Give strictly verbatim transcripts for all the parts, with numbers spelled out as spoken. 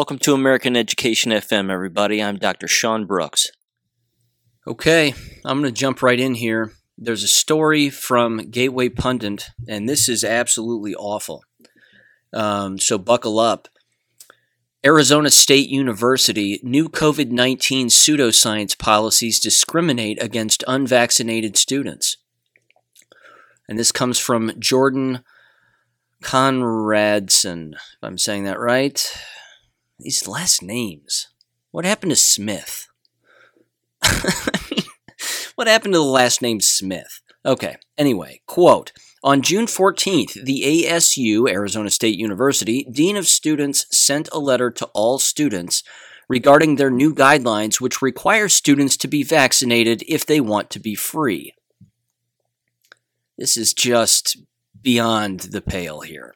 Welcome to American Education F M, everybody. I'm Doctor Sean Brooks. Okay, I'm going to jump right in here. There's a story from Gateway Pundit, and this is absolutely awful. Um, so buckle up. Arizona State University, new COVID nineteen pseudoscience policies discriminate against unvaccinated students. And this comes from Jordan Conradson, if I'm saying that right. These last names. What happened to Smith? What happened to the last name Smith? Okay, anyway, quote, on June fourteenth, the A S U, Arizona State University, Dean of Students sent a letter to all students regarding their new guidelines which require students to be vaccinated if they want to be free. This is just beyond the pale here.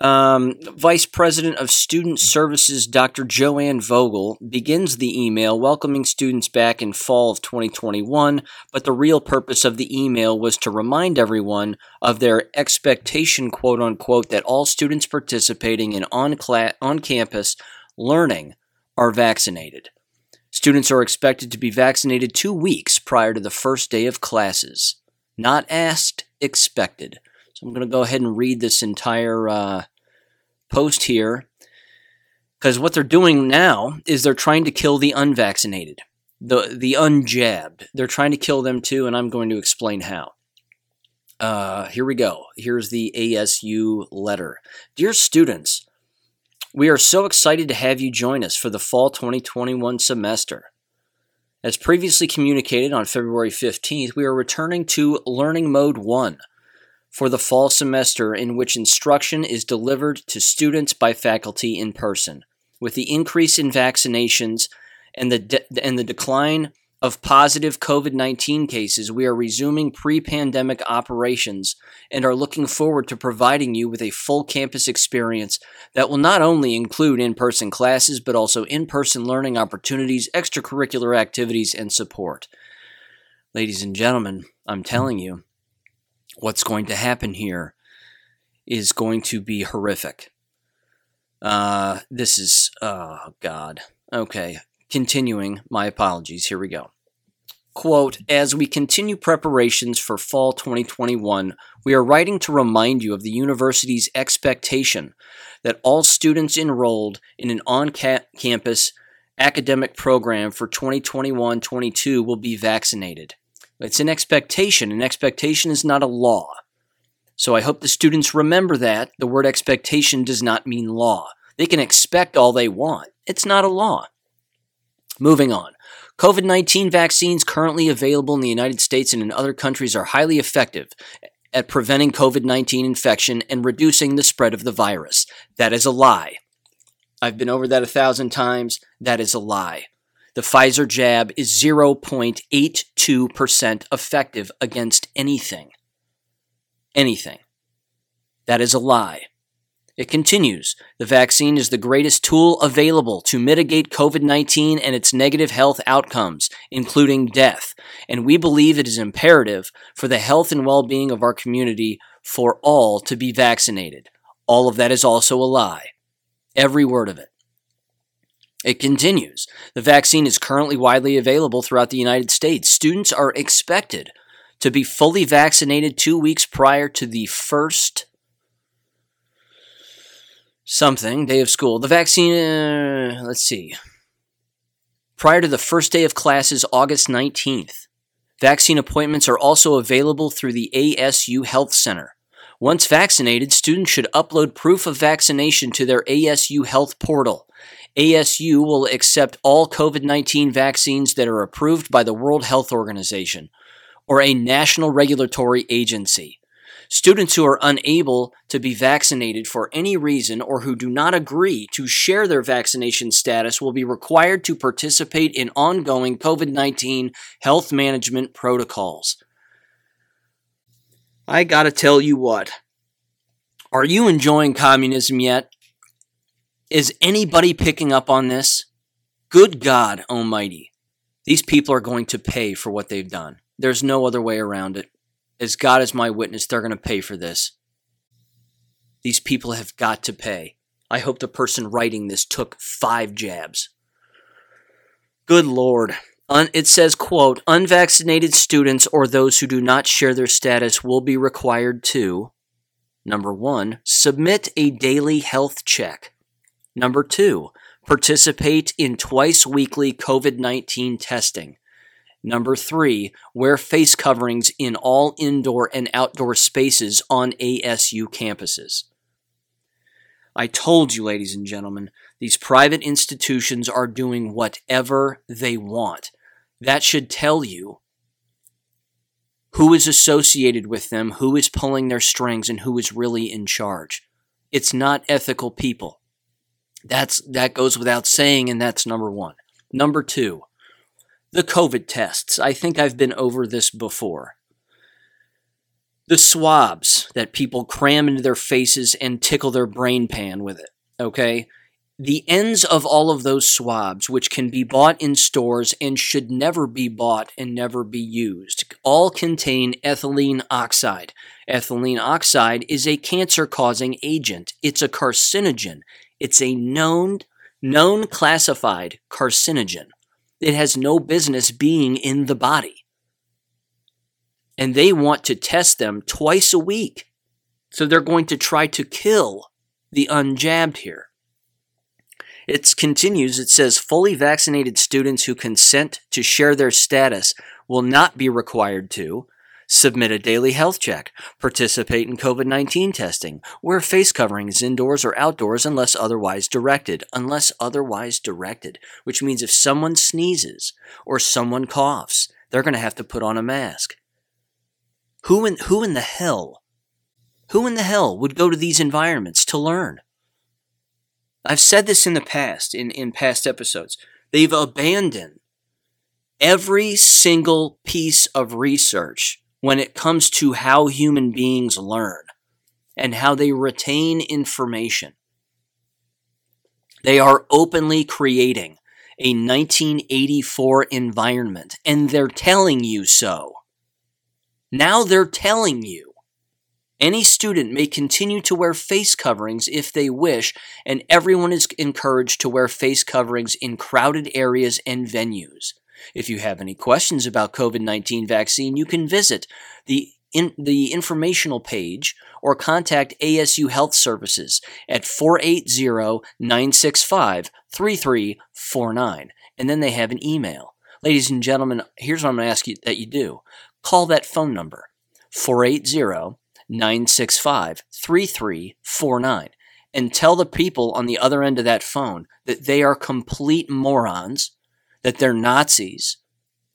Um, Vice President of Student Services, Doctor Joanne Vogel, begins the email welcoming students back in fall of twenty twenty-one, but the real purpose of the email was to remind everyone of their expectation, quote unquote, that all students participating in on cla- on campus learning are vaccinated. Students are expected to be vaccinated two weeks prior to the first day of classes. Not asked, expected. So I'm going to go ahead and read this entire uh, post here, because what they're doing now is they're trying to kill the unvaccinated, the the unjabbed. They're trying to kill them too, and I'm going to explain how. Uh, here we go. Here's the A S U letter. Dear students, we are so excited to have you join us for the fall twenty twenty-one semester. As previously communicated on February fifteenth, we are returning to Learning Mode one for the fall semester, in which instruction is delivered to students by faculty in person. With the increase in vaccinations and the de- and the decline of positive COVID nineteen cases, we are resuming pre-pandemic operations and are looking forward to providing you with a full campus experience that will not only include in-person classes, but also in-person learning opportunities, extracurricular activities, and support. Ladies and gentlemen, I'm telling you, what's going to happen here is going to be horrific. Uh, this is, oh, God. Okay, continuing, my apologies. Here we go. Quote, as we continue preparations for fall twenty twenty-one, we are writing to remind you of the university's expectation that all students enrolled in an on-campus academic program for twenty twenty-one twenty-two will be vaccinated. It's an expectation. An expectation is not a law. So I hope the students remember that. The word expectation does not mean law. They can expect all they want. It's not a law. Moving on. COVID nineteen vaccines currently available in the United States and in other countries are highly effective at preventing COVID nineteen infection and reducing the spread of the virus. That is a lie. I've been over that a thousand times. That is a lie. The Pfizer jab is zero point eight two percent effective against anything. Anything. That is a lie. It continues. The vaccine is the greatest tool available to mitigate COVID nineteen and its negative health outcomes, including death. And we believe it is imperative for the health and well-being of our community for all to be vaccinated. All of that is also a lie. Every word of it. It continues. The vaccine is currently widely available throughout the United States. Students are expected to be fully vaccinated two weeks prior to the first something day of school. The vaccine, uh, let's see, prior to the first day of classes, August nineteenth. Vaccine appointments are also available through the A S U Health Center. Once vaccinated, students should upload proof of vaccination to their A S U Health portal. A S U will accept all COVID nineteen vaccines that are approved by the World Health Organization or a national regulatory agency. Students who are unable to be vaccinated for any reason or who do not agree to share their vaccination status will be required to participate in ongoing COVID nineteen health management protocols. I gotta tell you what. Are you enjoying communism yet? Is anybody picking up on this? Good God almighty. These people are going to pay for what they've done. There's no other way around it. As God is my witness, they're going to pay for this. These people have got to pay. I hope the person writing this took five jabs. Good Lord. Un- it says, quote, unvaccinated students or those who do not share their status will be required to, number one, submit a daily health check. Number two, participate in twice-weekly COVID nineteen testing. Number three, wear face coverings in all indoor and outdoor spaces on A S U campuses. I told you, ladies and gentlemen, these private institutions are doing whatever they want. That should tell you who is associated with them, who is pulling their strings, and who is really in charge. It's not ethical people. That's that goes without saying, and that's number one. Number two, the COVID tests. I think I've been over this before. The swabs that people cram into their faces and tickle their brain pan with it, okay? The ends of all of those swabs, which can be bought in stores and should never be bought and never be used, all contain ethylene oxide. Ethylene oxide is a cancer-causing agent. It's a carcinogen. It's a known, known classified carcinogen. It has no business being in the body. And they want to test them twice a week. So they're going to try to kill the unjabbed here. It continues, it says, fully vaccinated students who consent to share their status will not be required to submit a daily health check, participate in COVID nineteen testing, wear face coverings indoors or outdoors unless otherwise directed, unless otherwise directed, which means if someone sneezes or someone coughs, they're going to have to put on a mask. Who in who in the hell, who in the hell would go to these environments to learn? I've said this in the past, in, in past episodes. They've abandoned every single piece of research when it comes to how human beings learn and how they retain information. They are openly creating a nineteen eighty-four environment, and they're telling you so. Now they're telling you any student may continue to wear face coverings if they wish, and everyone is encouraged to wear face coverings in crowded areas and venues. If you have any questions about COVID nineteen vaccine, you can visit the in, the informational page or contact A S U Health Services at four eight zero, nine six five, three three four nine, and then they have an email. Ladies and gentlemen, here's what I'm going to ask you that you do. Call that phone number, four eight zero, nine six five, three three four nine, and tell the people on the other end of that phone that they are complete morons, that they're Nazis,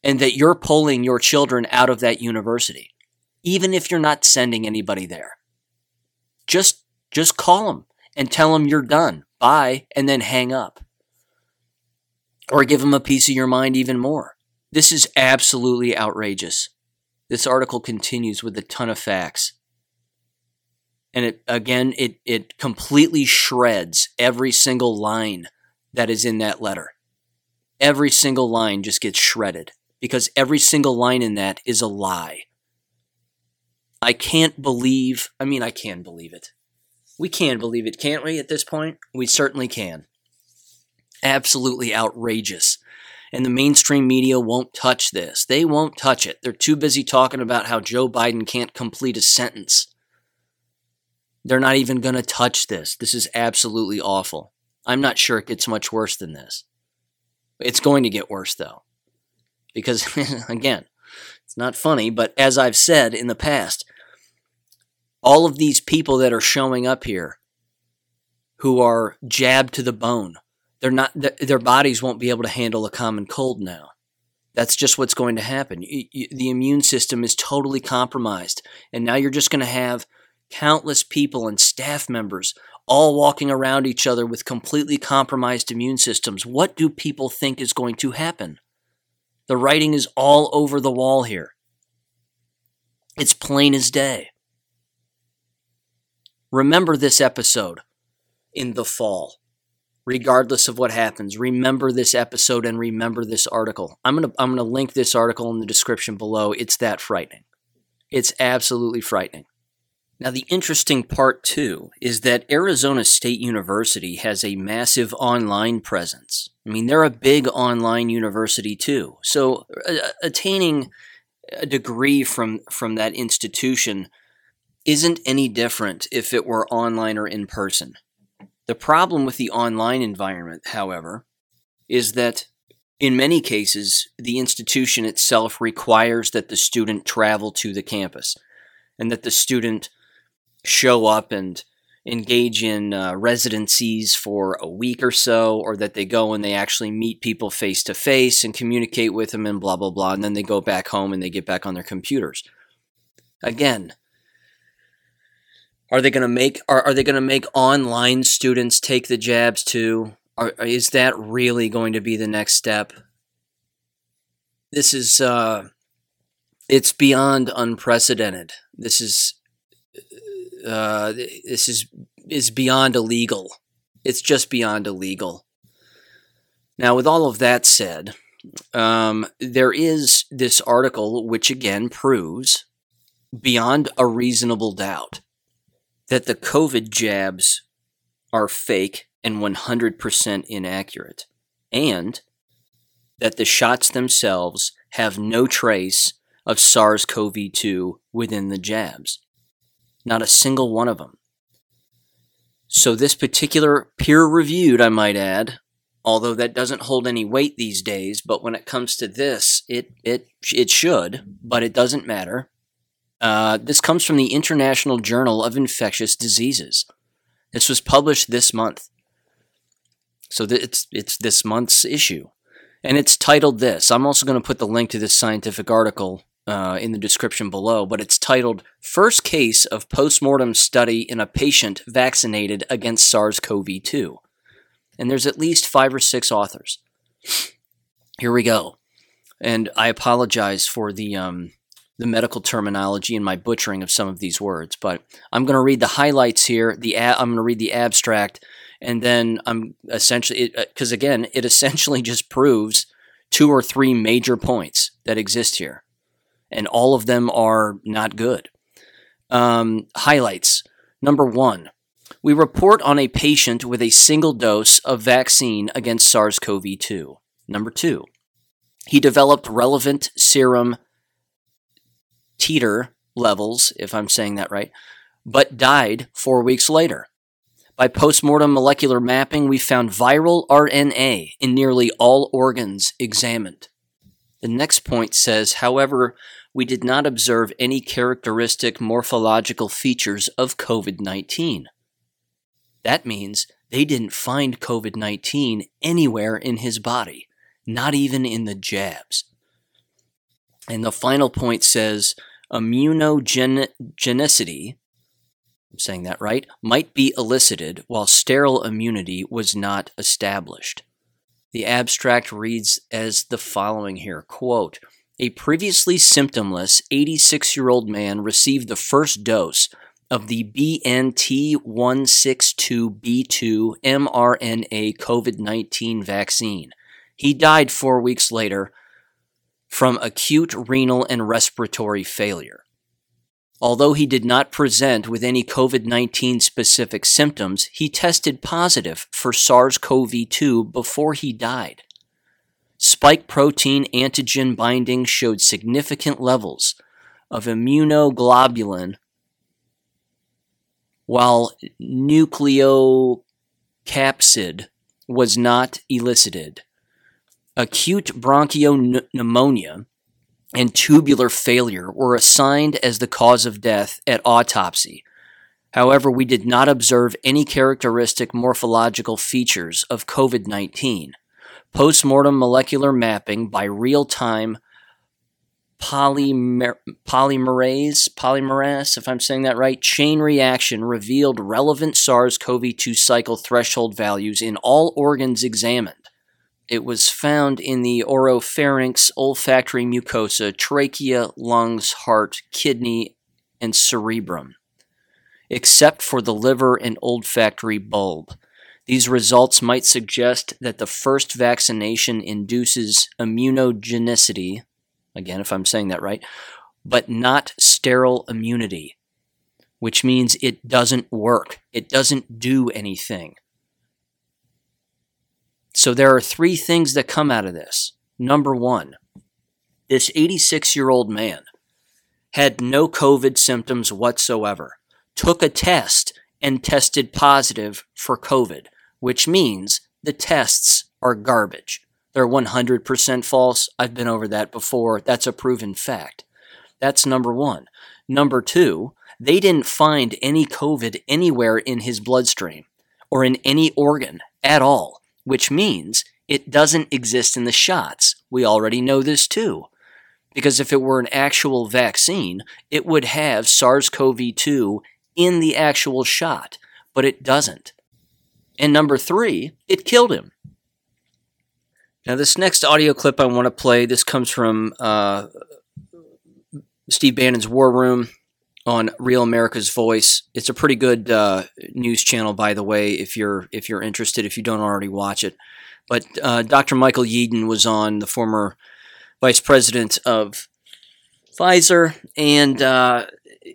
and that you're pulling your children out of that university, even if you're not sending anybody there. Just, just call them and tell them you're done. Bye, and then hang up. Or give them a piece of your mind even more. This is absolutely outrageous. This article continues with a ton of facts. And it again, it, it completely shreds every single line that is in that letter. Every single line just gets shredded because every single line in that is a lie. I can't believe, I mean, I can believe it. We can believe it, can't we, at this point? We certainly can. Absolutely outrageous. And the mainstream media won't touch this. They won't touch it. They're too busy talking about how Joe Biden can't complete a sentence. They're not even going to touch this. This is absolutely awful. I'm not sure it gets much worse than this. It's going to get worse, though. Because, again, it's not funny, but as I've said in the past, all of these people that are showing up here who are jabbed to the bone, They're not. Their bodies won't be able to handle a common cold now. That's just what's going to happen. You, you, the immune system is totally compromised, and now you're just going to have countless people and staff members all walking around each other with completely compromised immune systems. What do people think is going to happen? The writing is all over the wall here. It's plain as day. Remember this episode in the fall. Regardless of what happens, remember this episode and remember this article. I'm going to I'm going to link this article in the description below. It's that frightening. It's absolutely frightening. Now, the interesting part, too, is that Arizona State University has a massive online presence. I mean, they're a big online university, too. So uh, attaining a degree from, from that institution isn't any different if it were online or in person. The problem with the online environment, however, is that in many cases, the institution itself requires that the student travel to the campus and that the student show up and engage in uh, residencies for a week or so, or that they go and they actually meet people face to face and communicate with them and blah, blah, blah. And then they go back home and they get back on their computers. Again, are they going to make, are, are they going to make online students take the jabs too? Are, is that really going to be the next step? This is, uh, it's beyond unprecedented. This is, Uh, this is is beyond illegal. It's just beyond illegal. Now, with all of that said, um, there is this article which again proves beyond a reasonable doubt that the COVID jabs are fake and one hundred percent inaccurate, and that the shots themselves have no trace of SARS-C o V two within the jabs. Not a single one of them. So this particular peer-reviewed, I might add, although that doesn't hold any weight these days, but when it comes to this, it it it should, but it doesn't matter. Uh, this comes from the International Journal of Infectious Diseases. This was published this month. So th- it's it's this month's issue. And it's titled this. I'm also going to put the link to this scientific article Uh, in the description below, but it's titled First Case of Postmortem Study in a Patient Vaccinated Against SARS-C o V two. And there's at least five or six authors. Here we go. And I apologize for the um, the medical terminology and my butchering of some of these words, but I'm going to read the highlights here. The ab- I'm going to read the abstract, and then I'm essentially, because again, it essentially just proves two or three major points that exist here. And all of them are not good. Um, highlights. Number one, we report on a patient with a single dose of vaccine against SARS-C o V two. Number two, he developed relevant serum titer levels, if I'm saying that right, but died four weeks later. By postmortem molecular mapping, we found viral R N A in nearly all organs examined. The next point says, however, we did not observe any characteristic morphological features of COVID nineteen. That means they didn't find COVID nineteen anywhere in his body, not even in the jabs. And the final point says, immunogenicity, I'm saying that right, might be elicited while sterile immunity was not established. The abstract reads as the following here, quote, a previously symptomless eighty-six-year-old man received the first dose of the B N T one six two B two mRNA COVID nineteen vaccine. He died four weeks later from acute renal and respiratory failure. Although he did not present with any COVID nineteen specific symptoms, he tested positive for SARS-C o V two before he died. Spike protein antigen binding showed significant levels of immunoglobulin, while nucleocapsid was not elicited. Acute bronchopneumonia and tubular failure were assigned as the cause of death at autopsy. However, we did not observe any characteristic morphological features of COVID nineteen. Postmortem molecular mapping by real-time polymer- polymerase, polymerase, if I'm saying that right, chain reaction revealed relevant SARS-C o V two cycle threshold values in all organs examined. It was found in the oropharynx, olfactory mucosa, trachea, lungs, heart, kidney, and cerebrum, except for the liver and olfactory bulb. These results might suggest that the first vaccination induces immunogenicity, again, if I'm saying that right, but not sterile immunity. which means it doesn't work. It doesn't do anything. So there are three things that come out of this. Number one, this eighty-six-year-old man had no COVID symptoms whatsoever, took a test and tested positive for COVID, which means the tests are garbage. They're one hundred percent false. I've been over that before. That's a proven fact. That's number one. Number two, they didn't find any COVID anywhere in his bloodstream or in any organ at all, which means it doesn't exist in the shots. We already know this too, because if it were an actual vaccine, it would have SARS-CoV two in the actual shot, but it doesn't. And number three, it killed him. Now, this next audio clip I want to play, this comes from uh, Steve Bannon's War Room on Real America's Voice. It's a pretty good uh, news channel, by the way, if you're if you're interested, if you don't already watch it. But uh, Doctor Michael Yeadon was on, the former vice president of Pfizer, and uh,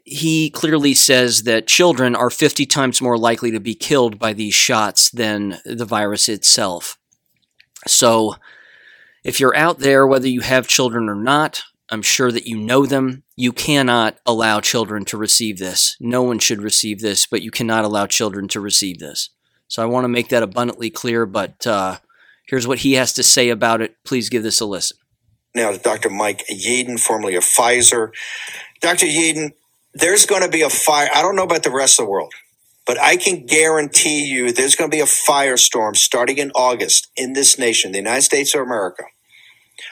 he clearly says that children are fifty times more likely to be killed by these shots than the virus itself. So if you're out there, whether you have children or not, I'm sure that you know them. You cannot allow children to receive this. No one should receive this, but you cannot allow children to receive this. So I want to make that abundantly clear, but uh, here's what he has to say about it. Please give this a listen. Now, Doctor Mike Yeadon, formerly of Pfizer. Doctor Yeadon, there's going to be a fire. I don't know about the rest of the world, but I can guarantee you there's going to be a firestorm starting in August in this nation, the United States of America,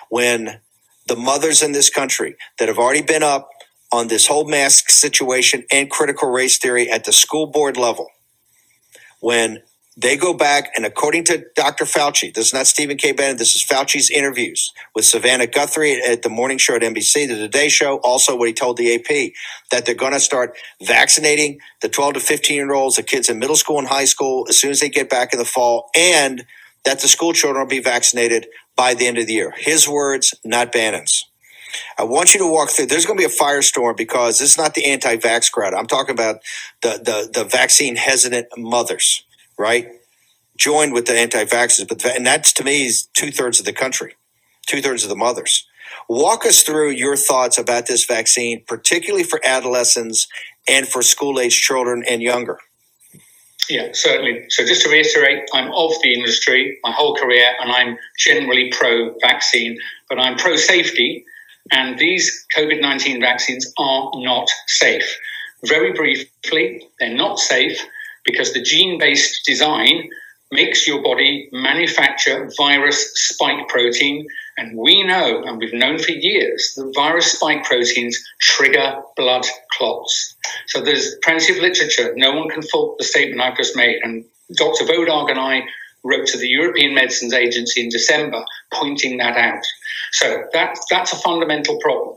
when the mothers in this country that have already been up on this whole mask situation and critical race theory at the school board level, when they go back, and according to Doctor Fauci, this is not Stephen K. Bannon, this is Fauci's interviews with Savannah Guthrie at the morning show at N B C, the Today Show, also what he told the A P, that they're going to start vaccinating the twelve to fifteen-year-olds, the kids in middle school and high school, as soon as they get back in the fall, and that the school children will be vaccinated by the end of the year. His words, not Bannon's. I want you to walk through. There's going to be a firestorm because this is not the anti-vax crowd. I'm talking about the, the, the vaccine-hesitant mothers, right? Joined with the anti-vaxxers. But, and that's, to me, is two-thirds of the country, two-thirds of the mothers. Walk us through your thoughts about this vaccine, particularly for adolescents and for school-aged children and younger. Yeah, certainly. So just to reiterate, I'm of the industry my whole career, and I'm generally pro-vaccine, but I'm pro-safety, and these COVID nineteen vaccines are not safe. Very briefly, they're not safe because the gene-based design makes your body manufacture virus spike protein, and we know, and we've known for years, that virus spike proteins trigger blood clots. So there's plenty of literature. No one can fault the statement I've just made. And Doctor Vodag and I wrote to the European Medicines Agency in December pointing that out. So that, that's a fundamental problem.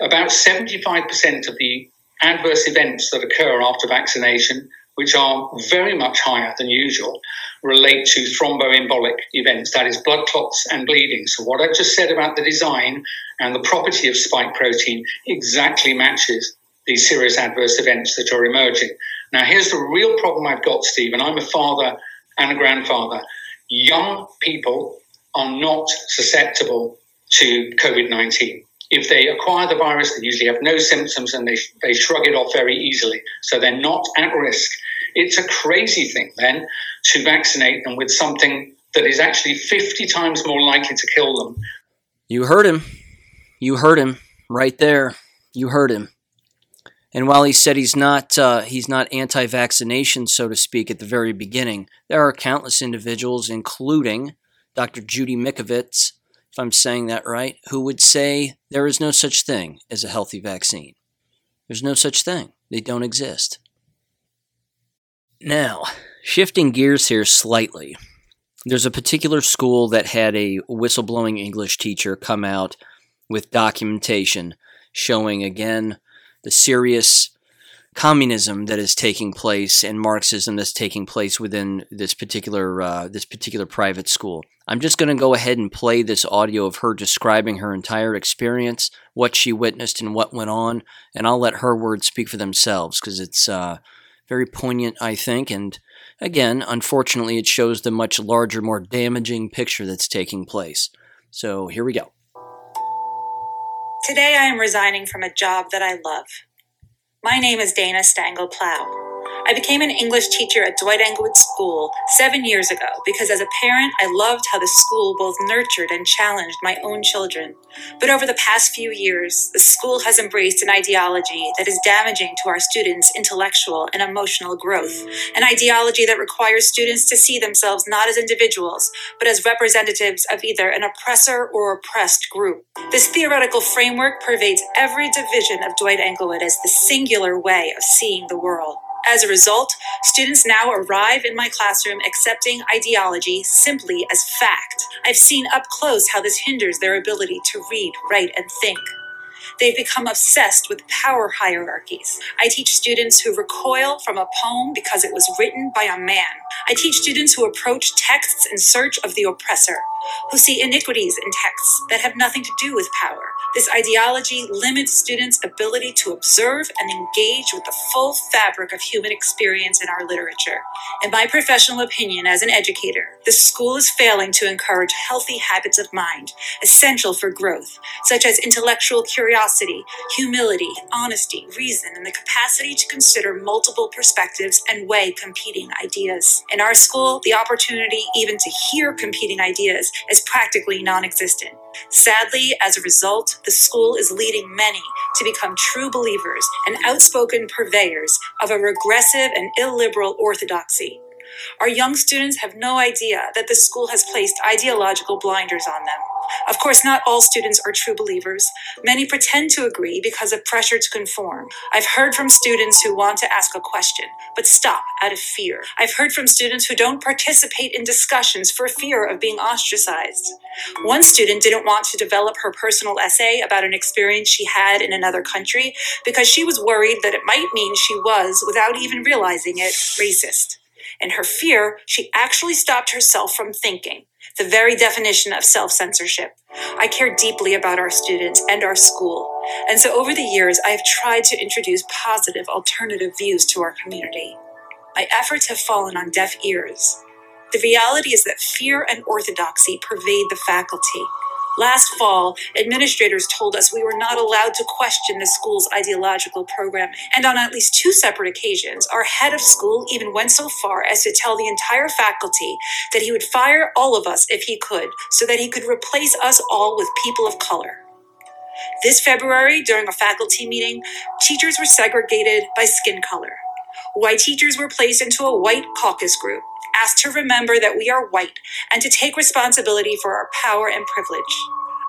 About seventy-five percent of the adverse events that occur after vaccination, which are very much higher than usual, relate to thromboembolic events, that is blood clots and bleeding. So what I've just said about the design and the property of spike protein exactly matches these serious adverse events that are emerging. Now, here's the real problem I've got, Steve, and I'm a father and a grandfather. Young people are not susceptible to COVID nineteen. If they acquire the virus, they usually have no symptoms and they they shrug it off very easily. So they're not at risk. It's a crazy thing then to vaccinate them with something that is actually fifty times more likely to kill them. You heard him. You heard him right there. You heard him. And while he said he's not uh, he's not anti-vaccination, so to speak, at the very beginning, there are countless individuals, including Doctor Judy Mikovits, if I'm saying that right, who would say there is no such thing as a healthy vaccine. There's no such thing. They don't exist. Now, shifting gears here slightly, there's a particular school that had a whistleblowing English teacher come out with documentation showing, again, the serious communism that is taking place and Marxism that's taking place within this particular uh, this particular private school. I'm just going to go ahead and play this audio of her describing her entire experience, what she witnessed and what went on, and I'll let her words speak for themselves because it's uh, very poignant, I think, and again, unfortunately, it shows the much larger, more damaging picture that's taking place. So here we go. Today I am resigning from a job that I love. My name is Dana Stengel-Plough. I became an English teacher at Dwight Englewood School seven years ago because as a parent, I loved how the school both nurtured and challenged my own children. But over the past few years, the school has embraced an ideology that is damaging to our students' intellectual and emotional growth, an ideology that requires students to see themselves not as individuals, but as representatives of either an oppressor or oppressed group. This theoretical framework pervades every division of Dwight Englewood as the singular way of seeing the world. As a result, students now arrive in my classroom accepting ideology simply as fact. I've seen up close how this hinders their ability to read, write, and think. They've become obsessed with power hierarchies. I teach students who recoil from a poem because it was written by a man. I teach students who approach texts in search of the oppressor, who see iniquities in texts that have nothing to do with power. This ideology limits students' ability to observe and engage with the full fabric of human experience in our literature. In my professional opinion as an educator, the school is failing to encourage healthy habits of mind, essential for growth, such as intellectual curiosity, humility, honesty, reason, and the capacity to consider multiple perspectives and weigh competing ideas. In our school, the opportunity even to hear competing ideas is practically non-existent. Sadly, as a result, the school is leading many to become true believers and outspoken purveyors of a regressive and illiberal orthodoxy. Our young students have no idea that the school has placed ideological blinders on them. Of course, not all students are true believers. Many pretend to agree because of pressure to conform. I've heard from students who want to ask a question, but stop out of fear. I've heard from students who don't participate in discussions for fear of being ostracized. One student didn't want to develop her personal essay about an experience she had in another country because she was worried that it might mean she was, without even realizing it, racist. In her fear, she actually stopped herself from thinking. The very definition of self-censorship. I care deeply about our students and our school, and so over the years, I have tried to introduce positive alternative views to our community. My efforts have fallen on deaf ears. The reality is that fear and orthodoxy pervade the faculty. Last fall, administrators told us we were not allowed to question the school's ideological program, and on at least two separate occasions, our head of school even went so far as to tell the entire faculty that he would fire all of us if he could, so that he could replace us all with people of color. This February, during a faculty meeting, teachers were segregated by skin color. White teachers were placed into a white caucus group, asked to remember that we are white and to take responsibility for our power and privilege.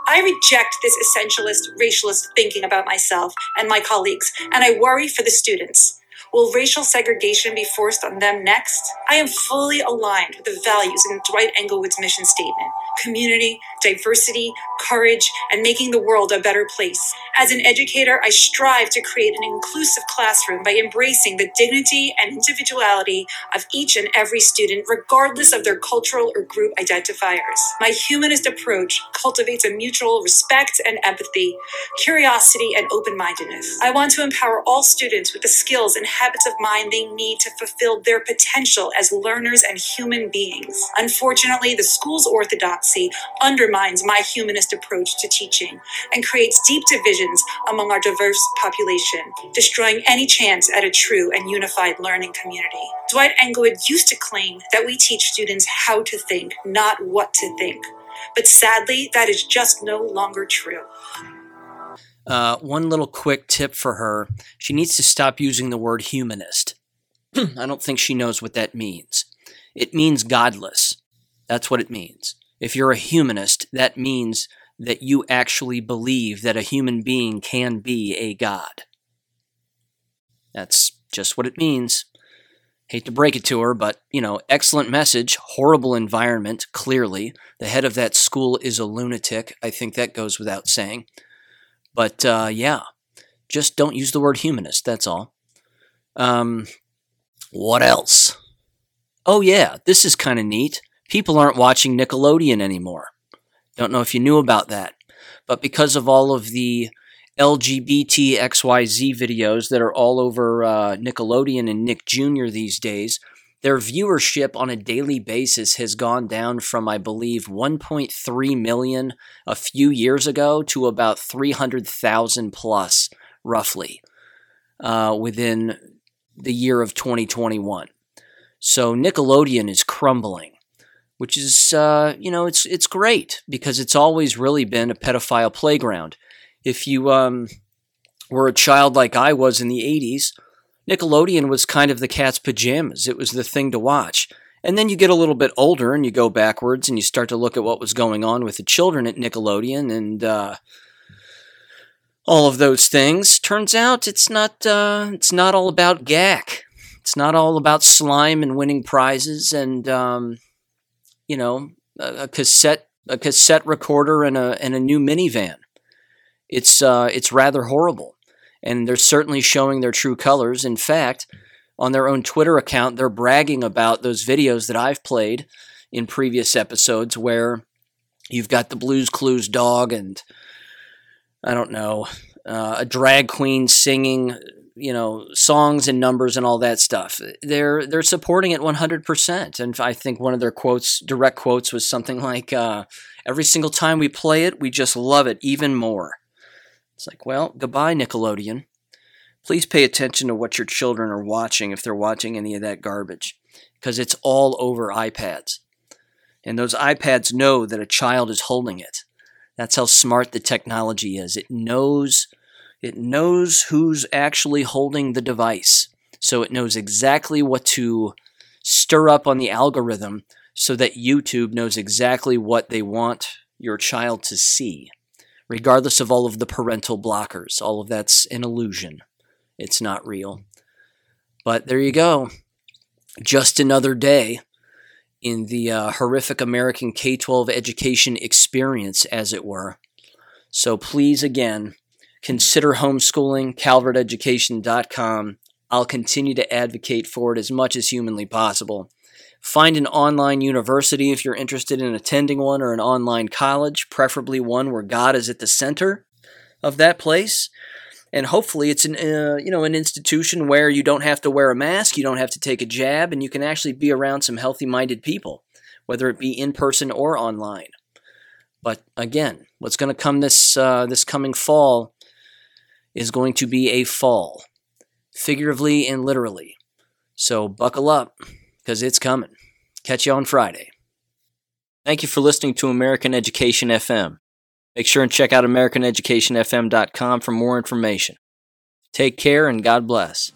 I reject this essentialist, racialist thinking about myself and my colleagues, and I worry for the students. Will racial segregation be forced on them next? I am fully aligned with the values in Dwight Englewood's mission statement: community, diversity, courage, and making the world a better place. As an educator, I strive to create an inclusive classroom by embracing the dignity and individuality of each and every student, regardless of their cultural or group identifiers. My humanist approach cultivates a mutual respect and empathy, curiosity, and open-mindedness. I want to empower all students with the skills and habits of mind they need to fulfill their potential as learners and human beings. Unfortunately, the school's orthodoxy undermines my humanist approach to teaching and creates deep divisions among our diverse population, destroying any chance at a true and unified learning community. Dwight Englewood used to claim that we teach students how to think, not what to think. But sadly, that is just no longer true. Uh, one little quick tip for her. She needs to stop using the word humanist. I don't think she knows what that means. It means godless. That's what it means. If you're a humanist, that means that you actually believe that a human being can be a god. That's just what it means. Hate to break it to her, but, you know, excellent message, horrible environment, clearly. The head of that school is a lunatic. I think that goes without saying. But, uh, yeah, just don't use the word humanist, that's all. Um, what else? Oh, yeah, this is kind of neat. People aren't watching Nickelodeon anymore. Don't know if you knew about that. But because of all of the L G B T X Y Z videos that are all over uh, Nickelodeon and Nick Junior these days, their viewership on a daily basis has gone down from, I believe, one point three million a few years ago to about three hundred thousand plus, roughly, uh, within the year of twenty twenty-one. So Nickelodeon is crumbling, which is, uh, you know, it's it's great because it's always really been a pedophile playground. If you um, were a child like I was in the eighties, Nickelodeon was kind of the cat's pajamas. It was the thing to watch. And then you get a little bit older and you go backwards and you start to look at what was going on with the children at Nickelodeon and uh, all of those things. Turns out it's not uh, it's not all about gack. It's not all about slime and winning prizes and um, you know a, a cassette a cassette recorder and a and a new minivan. It's uh, it's rather horrible. And they're certainly showing their true colors. In fact, on their own Twitter account, they're bragging about those videos that I've played in previous episodes where you've got the Blue's Clues dog and, I don't know, uh, a drag queen singing, you know, songs and numbers and all that stuff. They're they're supporting it one hundred percent. And I think one of their quotes, direct quotes, was something like, uh, every single time we play it, we just love it even more. It's like, well, goodbye, Nickelodeon. Please pay attention to what your children are watching if they're watching any of that garbage, because it's all over iPads. And those iPads know that a child is holding it. That's how smart the technology is. It knows, it knows who's actually holding the device, so it knows exactly what to stir up on the algorithm so that YouTube knows exactly what they want your child to see. Regardless of all of the parental blockers, all of that's an illusion. It's not real. But there you go. Just another day in the uh, horrific American K twelve education experience, as it were. So please, again, consider homeschooling, calvert education dot com. I'll continue to advocate for it as much as humanly possible. Find an online university if you're interested in attending one, or an online college, preferably one where God is at the center of that place. And hopefully it's an uh, you know an institution where you don't have to wear a mask, you don't have to take a jab, and you can actually be around some healthy-minded people, whether it be in person or online. But again, what's going to come this uh, this coming fall is going to be a fall, figuratively and literally. So buckle up, because it's coming. Catch you on Friday. Thank you for listening to American Education F M. Make sure and check out American Education F M dot com for more information. Take care and God bless.